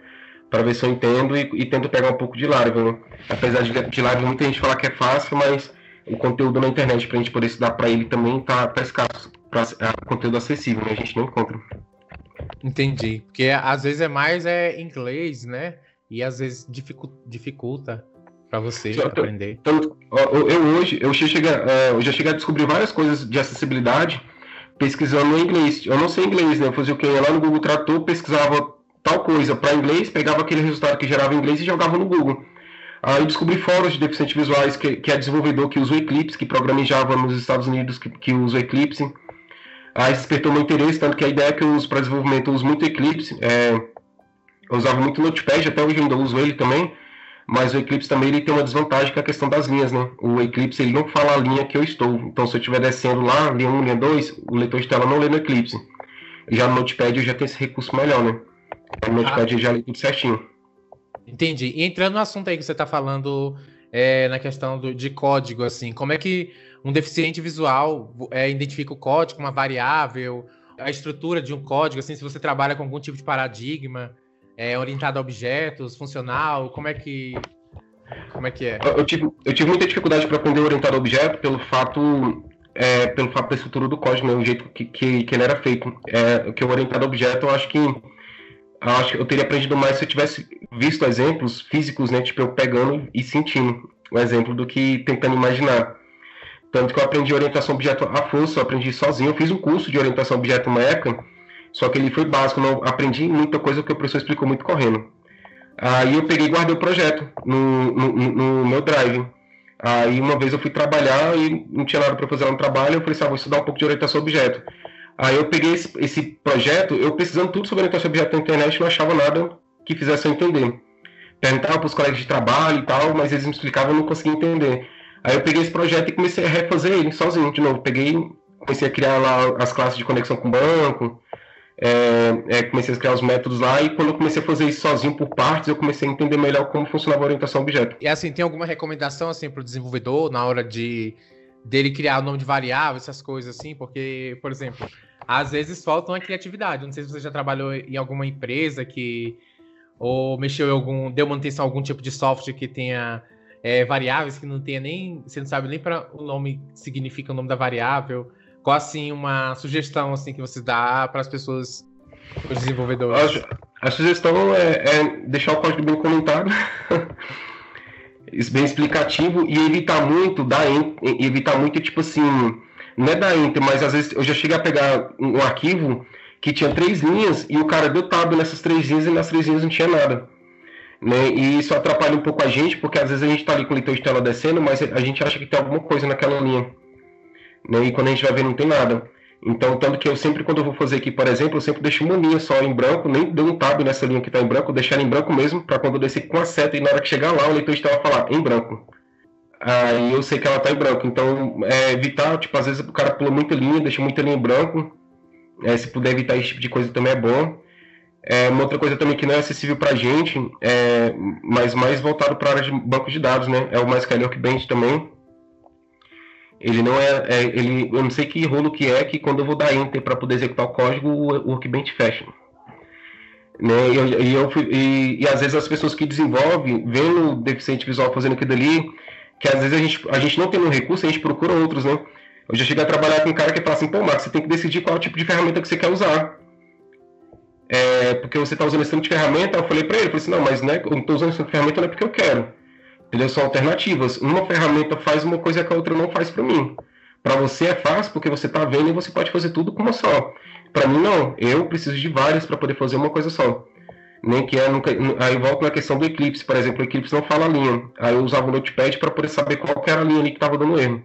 Para ver se eu entendo e, e tento pegar um pouco de Largo, né? Apesar de, de Largo muita gente falar que é fácil, mas o conteúdo na internet para a gente poder estudar para ele também tá, tá escasso, pra, é conteúdo acessível, né? A gente não encontra. Entendi, porque às vezes é mais é inglês, né? E às vezes dificulta para você então, aprender. Então, eu hoje eu cheguei, eu já cheguei a descobrir várias coisas de acessibilidade pesquisando em inglês. Eu não sei inglês, né? Eu fazia o que? Lá no Google Trator, pesquisava tal coisa para inglês, pegava aquele resultado que gerava em inglês e jogava no Google. Aí eu descobri fóruns de deficientes visuais, que, que é desenvolvedor que usa o Eclipse, que programa em Java nos Estados Unidos, que, que usa o Eclipse. Aí despertou meu interesse, tanto que a ideia que eu uso para desenvolvimento, eu uso muito Eclipse. É, eu usava muito Notepad, até hoje eu ainda uso ele também, mas o Eclipse também ele tem uma desvantagem, que é a questão das linhas, né? O Eclipse ele não fala a linha que eu estou, então se eu estiver descendo lá, linha um, linha dois, o leitor de tela não lê no Eclipse. Já no Notepad eu já tenho esse recurso melhor, né? O Notepad ah. já lê tudo certinho. Entendi. E entrando no assunto aí que você está falando, é, na questão do, de código, assim, como é que um deficiente visual é, identifica o código, uma variável, a estrutura de um código, assim, se você trabalha com algum tipo de paradigma, é, orientado a objetos, funcional, como é que, como é, que é? Eu tive, eu tive muita dificuldade para aprender orientado a objeto pelo fato, é, pelo fato da estrutura do código, né, o jeito que, que, que ele era feito. É, que o orientado a objeto, eu acho que eu acho que eu teria aprendido mais se eu tivesse visto exemplos físicos, né, tipo eu pegando e sentindo o exemplo do que tentando imaginar. Tanto que eu aprendi orientação objeto à força, eu aprendi sozinho. Eu fiz um curso de orientação objeto uma época, só que ele foi básico, não aprendi muita coisa que o professor explicou muito correndo. Aí eu peguei e guardei o projeto no, no, no meu drive. Aí uma vez eu fui trabalhar e não tinha nada para fazer lá no trabalho, eu falei assim, ah, vou estudar um pouco de orientação objeto. Aí eu peguei esse, esse projeto, eu pesquisando tudo sobre orientação objeto na internet, não achava nada que fizesse eu entender. Perguntava para os colegas de trabalho e tal, mas eles me explicavam e eu não conseguia entender. Aí eu peguei esse projeto e comecei a refazer ele sozinho de novo. Peguei, comecei a criar lá as classes de conexão com o banco, é, é, comecei a criar os métodos lá, e quando eu comecei a fazer isso sozinho por partes, eu comecei a entender melhor como funcionava a orientação objeto. E assim, tem alguma recomendação assim, para o desenvolvedor na hora de dele criar o nome de variável, essas coisas assim? Porque, por exemplo, às vezes falta uma criatividade. Não sei se você já trabalhou em alguma empresa que ou mexeu em algum, deu manutenção a algum tipo de software que tenha... É, variáveis que não tenha nem... Você não sabe nem para o nome significa o nome da variável. Qual, assim, uma sugestão assim, que você dá para as pessoas, para os desenvolvedores? A, a sugestão é, é deixar o código bem comentado, bem explicativo, e evitar muito, dar enter, evitar muito, tipo assim... Não é dar enter, mas às vezes eu já cheguei a pegar um arquivo que tinha três linhas e o cara deu tab nessas três linhas e nas três linhas não tinha nada. Né? E isso atrapalha um pouco a gente, porque às vezes a gente está ali com o leitor de tela descendo, mas a gente acha que tem alguma coisa naquela linha, né? E quando a gente vai ver, não tem nada. Então, tanto que eu sempre, quando eu vou fazer aqui, por exemplo, eu sempre deixo uma linha só em branco, nem dou um tab nessa linha que está em branco, deixar em branco mesmo, para quando eu descer com a seta e na hora que chegar lá, o leitor de tela falar em branco. Aí eu sei que ela está em branco. Então, é evitar, tipo, às vezes o cara pula muita linha, deixa muita linha em branco. É, se puder evitar esse tipo de coisa também é bom. É uma outra coisa também que não é acessível para a gente, é, mas mais voltado para a área de banco de dados, né? É o MySQL Workbench também. Ele não é, é ele, eu não sei que rolo que é, que quando eu vou dar enter para poder executar o código, o Workbench fecha. Né? E, eu, e, eu fui, e, e às vezes as pessoas que desenvolvem, vendo o deficiente visual fazendo aquilo ali, que às vezes a gente, a gente não tem um recurso, a gente procura outros, né? Eu já cheguei a trabalhar com um cara que fala assim, pô, Marcos, você tem que decidir qual tipo de ferramenta que você quer usar. É, porque você está usando esse tipo de ferramenta. Eu falei para ele, eu falei assim, não, mas né, eu não estou usando essa ferramenta não é porque eu quero, entendeu? São alternativas, uma ferramenta faz uma coisa que a outra não faz para mim. Para você é fácil porque você está vendo e você pode fazer tudo com uma só. Para mim não, eu preciso de várias para poder fazer uma coisa só. Nem que é, nunca, aí volto na questão do Eclipse, por exemplo, o Eclipse não fala a linha. Aí eu usava o Notepad para poder saber qual que era a linha ali que estava dando erro.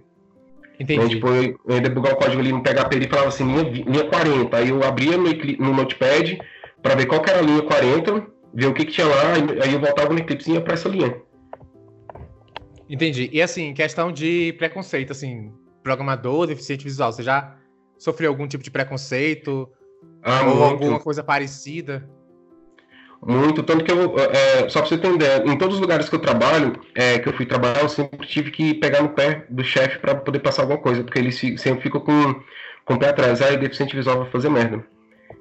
Entendi. Então, tipo, eu ia debugar o código ali no P H P e falava assim, linha, linha quarenta. Aí eu abria no, no Notepad para ver qual que era a linha quarenta, ver o que, que tinha lá, aí eu voltava no Eclipse para essa linha. Entendi. E assim, questão de preconceito, assim, programador deficiente visual? Você já sofreu algum tipo de preconceito? Ah, ou muito. Alguma coisa parecida? Muito, tanto que eu, é, só pra você entender, em todos os lugares que eu trabalho, é, que eu fui trabalhar, eu sempre tive que pegar no pé do chefe pra poder passar alguma coisa, porque ele sempre fica com, com o pé atrás, aí deficiente visual vai fazer merda.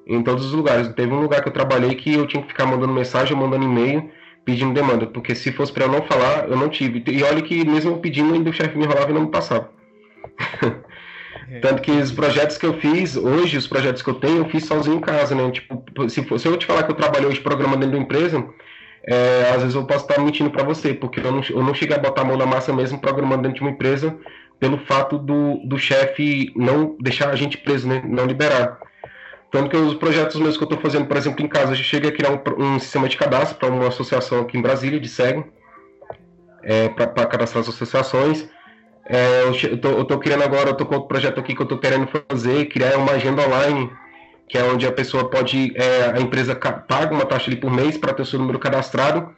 Em todos os lugares. Teve um lugar que eu trabalhei que eu tinha que ficar mandando mensagem, mandando e-mail, pedindo demanda, porque se fosse pra eu não falar, eu não tive. E olha que mesmo pedindo, ainda o chefe me enrolava e não me passava. Tanto que os projetos que eu fiz, hoje, os projetos que eu tenho, eu fiz sozinho em casa, né? Tipo, se, for, se eu te falar que eu trabalhei hoje programando dentro da empresa, é, às vezes eu posso estar mentindo pra você, porque eu não, eu não cheguei a botar a mão na massa mesmo programando dentro de uma empresa, pelo fato do, do chefe não deixar a gente preso, né? Não liberar. Tanto que os projetos meus que eu tô fazendo, por exemplo, em casa, eu cheguei a criar um, um sistema de cadastro para uma associação aqui em Brasília, de cego, é, para cadastrar as associações. É, eu, tô, eu tô querendo agora, eu tô com outro projeto aqui que eu tô querendo fazer, criar uma agenda online, que é onde a pessoa pode, é, a empresa paga uma taxa ali por mês para ter o seu número cadastrado,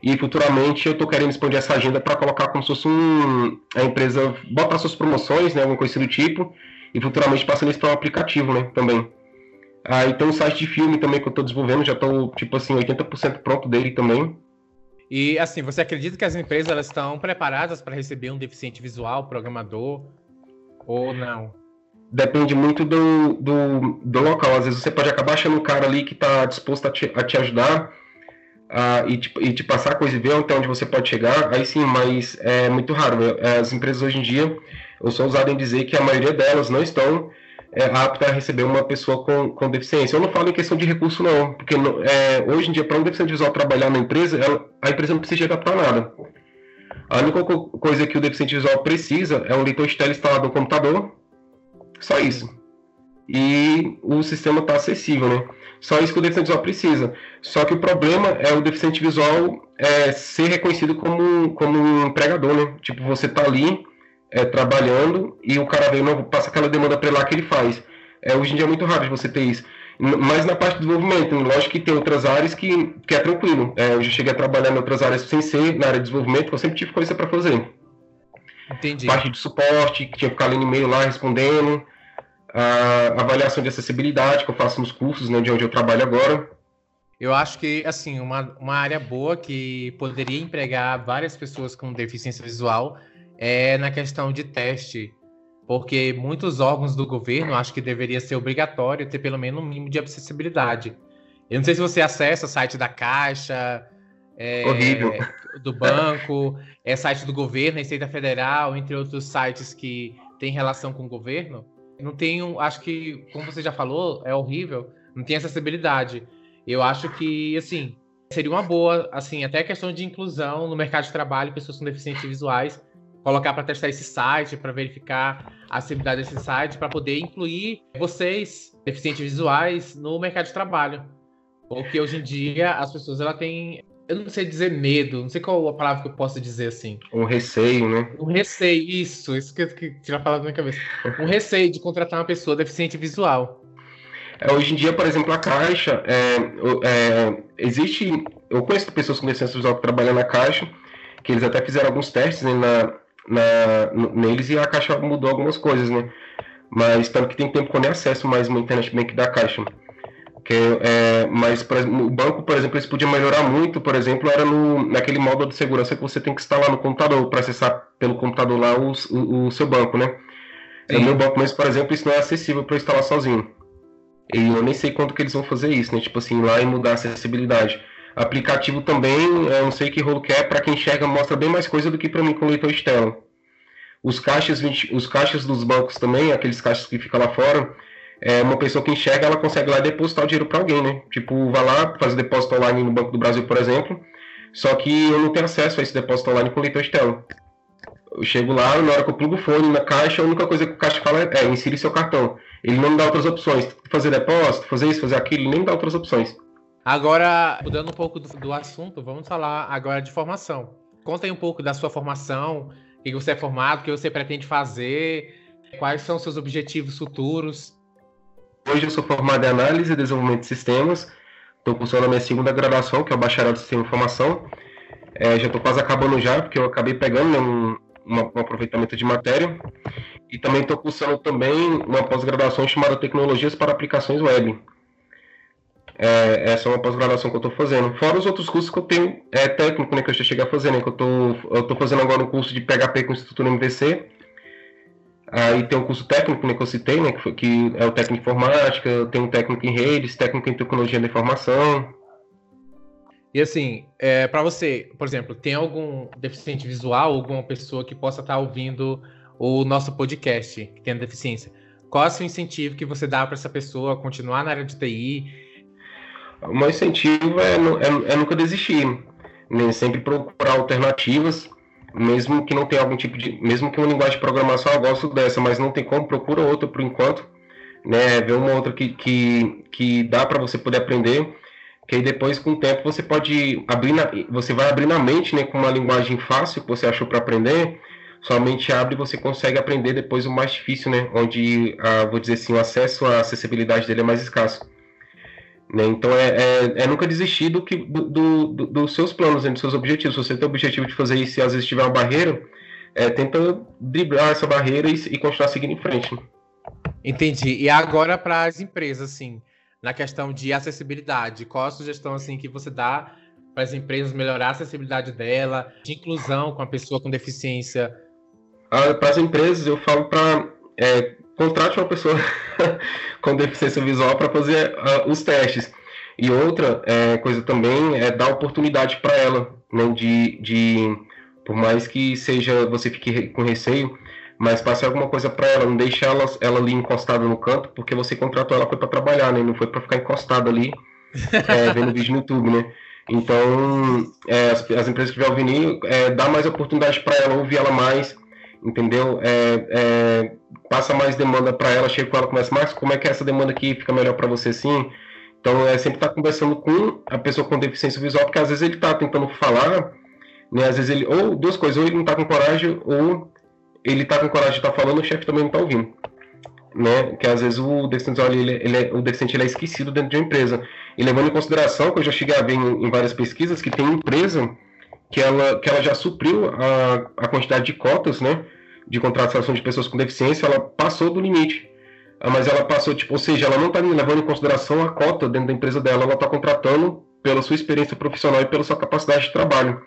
e futuramente eu tô querendo expandir essa agenda para colocar como se fosse um, a empresa botar suas promoções, né, alguma coisa do tipo, e futuramente passando isso para um aplicativo, né, também. Aí tem um site de filme também que eu tô desenvolvendo, já tô, tipo assim, oitenta por cento pronto dele também. E, assim, você acredita que as empresas elas estão preparadas para receber um deficiente visual, programador, ou não? Depende muito do, do, do local. Às vezes você pode acabar achando um cara ali que está disposto a te, a te ajudar uh, e, te, e te passar coisa e ver até onde você pode chegar. Aí sim, mas é muito raro. As empresas hoje em dia, eu sou ousado em dizer que a maioria delas não estão é, aptas a receber uma pessoa com, com deficiência. Eu não falo em questão de recurso, não, porque é, hoje em dia, para um deficiente visual trabalhar na empresa, ela, a empresa não precisa adaptar nada. A única coisa que o deficiente visual precisa é um leitor de tela instalado no computador, só isso. E o sistema está acessível, né? Só isso que o deficiente visual precisa. Só que o problema é o deficiente visual é, ser reconhecido como, como um empregador, né? Tipo, você está ali É, trabalhando e o cara vem, não, passa aquela demanda para lá que ele faz. É, hoje em dia é muito raro de você ter isso. Mas na parte do desenvolvimento, lógico que tem outras áreas que, que é tranquilo. É, eu já cheguei a trabalhar em outras áreas sem ser na área de desenvolvimento, que eu sempre tive coisa para fazer. Entendi. Parte de suporte, que tinha que ficar ali no e-mail lá respondendo. A avaliação de acessibilidade, que eu faço nos cursos, né, de onde eu trabalho agora. Eu acho que, assim, uma, uma área boa que poderia empregar várias pessoas com deficiência visual é na questão de teste, porque muitos órgãos do governo acham que deveria ser obrigatório ter pelo menos um mínimo de acessibilidade. Eu não sei se você acessa o site da Caixa, é, do banco, é site do governo, Receita Federal, entre outros sites que tem relação com o governo. Não tem, acho que, como você já falou, é horrível, não tem acessibilidade. Eu acho que, assim, seria uma boa, assim, até a questão de inclusão no mercado de trabalho, pessoas com deficiências visuais, colocar para testar esse site, para verificar a acessibilidade desse site, para poder incluir vocês, deficientes visuais, no mercado de trabalho. Porque hoje em dia as pessoas ela têm, eu não sei dizer medo, não sei qual a palavra que eu posso dizer assim. Um receio, né? Um receio, isso, isso que, que tira a palavra da minha cabeça. Um receio de contratar uma pessoa deficiente visual. É, hoje em dia, por exemplo, a Caixa, é, é, existe, eu conheço pessoas com deficiência visual que trabalham na Caixa, que eles até fizeram alguns testes, né, na... Na, neles e a Caixa mudou algumas coisas, né? Mas tanto que tem tempo que eu nem acesso mais uma internet bank da Caixa. Que, é, mas pra, o banco, por exemplo, eles podiam melhorar muito, por exemplo, era no, naquele módulo de segurança que você tem que instalar no computador para acessar pelo computador lá o, o, o seu banco, né? No meu banco mesmo, por exemplo, isso não é acessível para eu instalar sozinho. E eu nem sei quanto que eles vão fazer isso, né? Tipo assim, lá e mudar a acessibilidade. Aplicativo também, eu não sei que rolo que é, para quem enxerga mostra bem mais coisa do que para mim com leitor de tela. Os caixas, os caixas dos bancos também, aqueles caixas que ficam lá fora, é, uma pessoa que enxerga, ela consegue lá depositar o dinheiro para alguém, né? Tipo, vai lá, faz o depósito online no Banco do Brasil, por exemplo, só que eu não tenho acesso a esse depósito online com leitor de tela. Eu chego lá, na hora que eu plugo o fone na caixa, a única coisa que o caixa fala é, é insira seu cartão. Ele não me dá outras opções, fazer depósito, fazer isso, fazer aquilo, ele nem me dá outras opções. Agora, mudando um pouco do, do assunto, vamos falar agora de formação. Conta aí um pouco da sua formação, o que você é formado, o que você pretende fazer, quais são os seus objetivos futuros. Hoje eu sou formado em Análise e Desenvolvimento de Sistemas, estou cursando a minha segunda graduação, que é o Bacharelado em Sistema de Informação. É, já estou quase acabando já, porque eu acabei pegando um, um aproveitamento de matéria. E também estou cursando também uma pós-graduação chamada Tecnologias para Aplicações Web. É, essa é uma pós-graduação que eu estou fazendo. Fora os outros cursos que eu tenho, é técnico, né, que eu já cheguei a fazer, né, que eu tô, estou fazendo agora um curso de P H P com o Instituto M V C. Aí tem um curso técnico, né, que eu citei, né, que, foi, que é o técnico em informática, tem um técnico em redes, técnico em tecnologia da informação. E assim, é, para você, por exemplo, tem algum deficiente visual, alguma pessoa que possa estar ouvindo o nosso podcast, que tem deficiência, qual é o seu incentivo que você dá para essa pessoa continuar na área de T I? O meu incentivo é, é, é nunca desistir, né? Sempre procurar alternativas, mesmo que não tenha algum tipo de... Mesmo que uma linguagem de programação, eu gosto dessa, mas não tem como, procura outra por enquanto, né? Vê uma outra que, que, que dá para você poder aprender, que aí depois, com o tempo, você pode abrir na, você vai abrir na mente, né, com uma linguagem fácil que você achou para aprender. Sua mente abre e você consegue aprender depois o mais difícil, né? Onde, ah, vou dizer assim, o acesso à acessibilidade dele é mais escasso, né? Então, é, é, é nunca desistir do que, do, do, do, dos seus planos, né, dos seus objetivos. Se você tem o objetivo de fazer isso e às vezes tiver uma barreira, é, tenta driblar essa barreira e, e continuar seguindo em frente, né? Entendi. E agora para as empresas, assim, na questão de acessibilidade, qual a sugestão assim que você dá para as empresas melhorar a acessibilidade dela, de inclusão com a pessoa com deficiência? Ah, para as empresas, eu falo para... É, contrate uma pessoa com deficiência visual para fazer uh, os testes. E outra é, coisa também é dar oportunidade para ela, né, de, de... Por mais que seja você fique com receio, mas passe alguma coisa para ela, não deixe ela, ela ali encostada no canto, porque você contratou ela, foi para trabalhar, né? Não foi para ficar encostada ali, é, vendo vídeo no YouTube, né? Então, é, as, as empresas que vêm ao vinil, é, dá mais oportunidade para ela, ouvir ela mais, entendeu? É, é, passa mais demanda para ela, chega com ela, começa mais, como é que é essa demanda aqui, fica melhor para você sim? Então, é sempre estar tá conversando com a pessoa com deficiência visual, porque às vezes ele está tentando falar, né? Às vezes ele, ou duas coisas, ou ele não está com coragem, ou... ele tá com coragem de estar tá falando, o chefe também não tá ouvindo, né? Porque às vezes o deficiente, olha, ele, ele é, o deficiente ele é esquecido dentro de uma empresa. E levando em consideração, que eu já cheguei a ver em, em várias pesquisas, que tem empresa que ela, que ela já supriu a, a quantidade de cotas, né, de contratação de pessoas com deficiência, ela passou do limite. Mas ela passou, tipo, ou seja, ela não tá levando em consideração a cota dentro da empresa dela, ela tá contratando pela sua experiência profissional e pela sua capacidade de trabalho.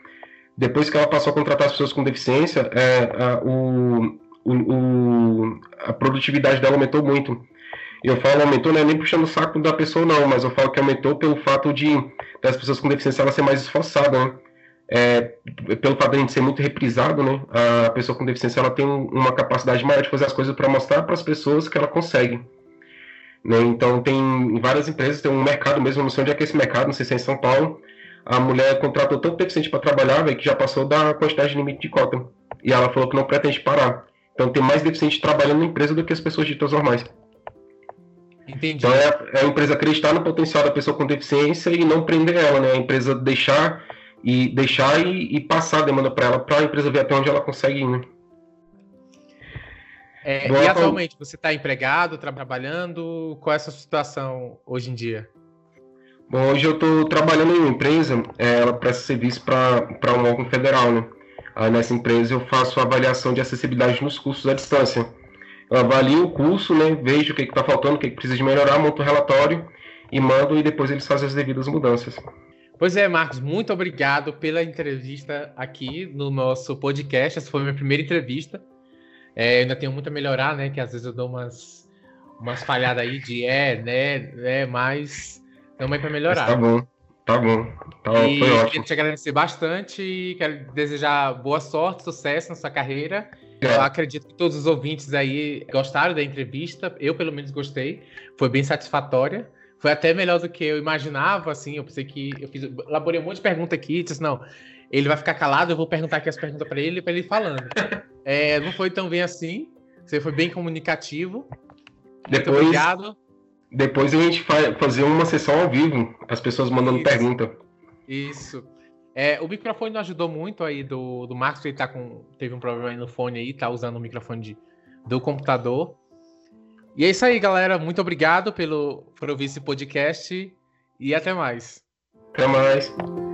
Depois que ela passou a contratar as pessoas com deficiência, é, a, o, o, a produtividade dela aumentou muito. Eu falo aumentou, não é nem puxando o saco da pessoa, não, mas eu falo que aumentou pelo fato de das pessoas com deficiência ela ser mais esforçada, né? É, pelo fato de a gente ser muito reprisado, né? A pessoa com deficiência ela tem uma capacidade maior de fazer as coisas para mostrar para as pessoas que ela consegue, né? Então, tem várias empresas, tem um mercado mesmo, não sei onde é que é esse mercado, não sei se é em São Paulo. A mulher contratou tanto deficiente para trabalhar, véio, que já passou da quantidade de limite de cota. E ela falou que não pretende parar. Então tem mais deficiente trabalhando na empresa do que as pessoas ditas normais. Entendi. Então é, é a empresa acreditar no potencial da pessoa com deficiência e não prender ela, né? A empresa deixar e, deixar e, e passar a demanda para ela, para a empresa ver até onde ela consegue ir, né? É, e atualmente, você está empregado, tá trabalhando? Qual é a sua situação hoje em dia? Bom, hoje eu estou trabalhando em uma empresa, ela presta serviço para um órgão federal, né? Aí nessa empresa eu faço a avaliação de acessibilidade nos cursos à distância. Eu avalio o curso, né? Vejo o que está faltando, o que, que precisa de melhorar, monto o relatório e mando, e depois eles fazem as devidas mudanças. Pois é, Marcos, muito obrigado pela entrevista aqui no nosso podcast. Essa foi a minha primeira entrevista. É, eu ainda tenho muito a melhorar, né? Que às vezes eu dou umas, umas falhadas aí de é, né, né, mas... Estamos aí para melhorar. Mas tá bom, tá bom. Tá, foi ótimo. Eu queria te agradecer bastante e quero desejar boa sorte, sucesso na sua carreira. É. Eu acredito que todos os ouvintes aí gostaram da entrevista. Eu, pelo menos, gostei. Foi bem satisfatória. Foi até melhor do que eu imaginava, assim. Eu pensei que... Eu fiz, elaborei um monte de pergunta aqui. Disse, não, ele vai ficar calado, eu vou perguntar aqui as perguntas para ele, para ele ir falando. É, não foi tão bem assim. Você foi bem comunicativo. Depois... Muito obrigado. Depois a gente vai fazer uma sessão ao vivo, as pessoas mandando pergunta. Isso. É, o microfone não ajudou muito aí do, do Marcos, ele tá com, teve um problema aí no fone aí, tá usando o microfone de, do computador. E é isso aí, galera. Muito obrigado pelo, por ouvir esse podcast e até mais. Até mais.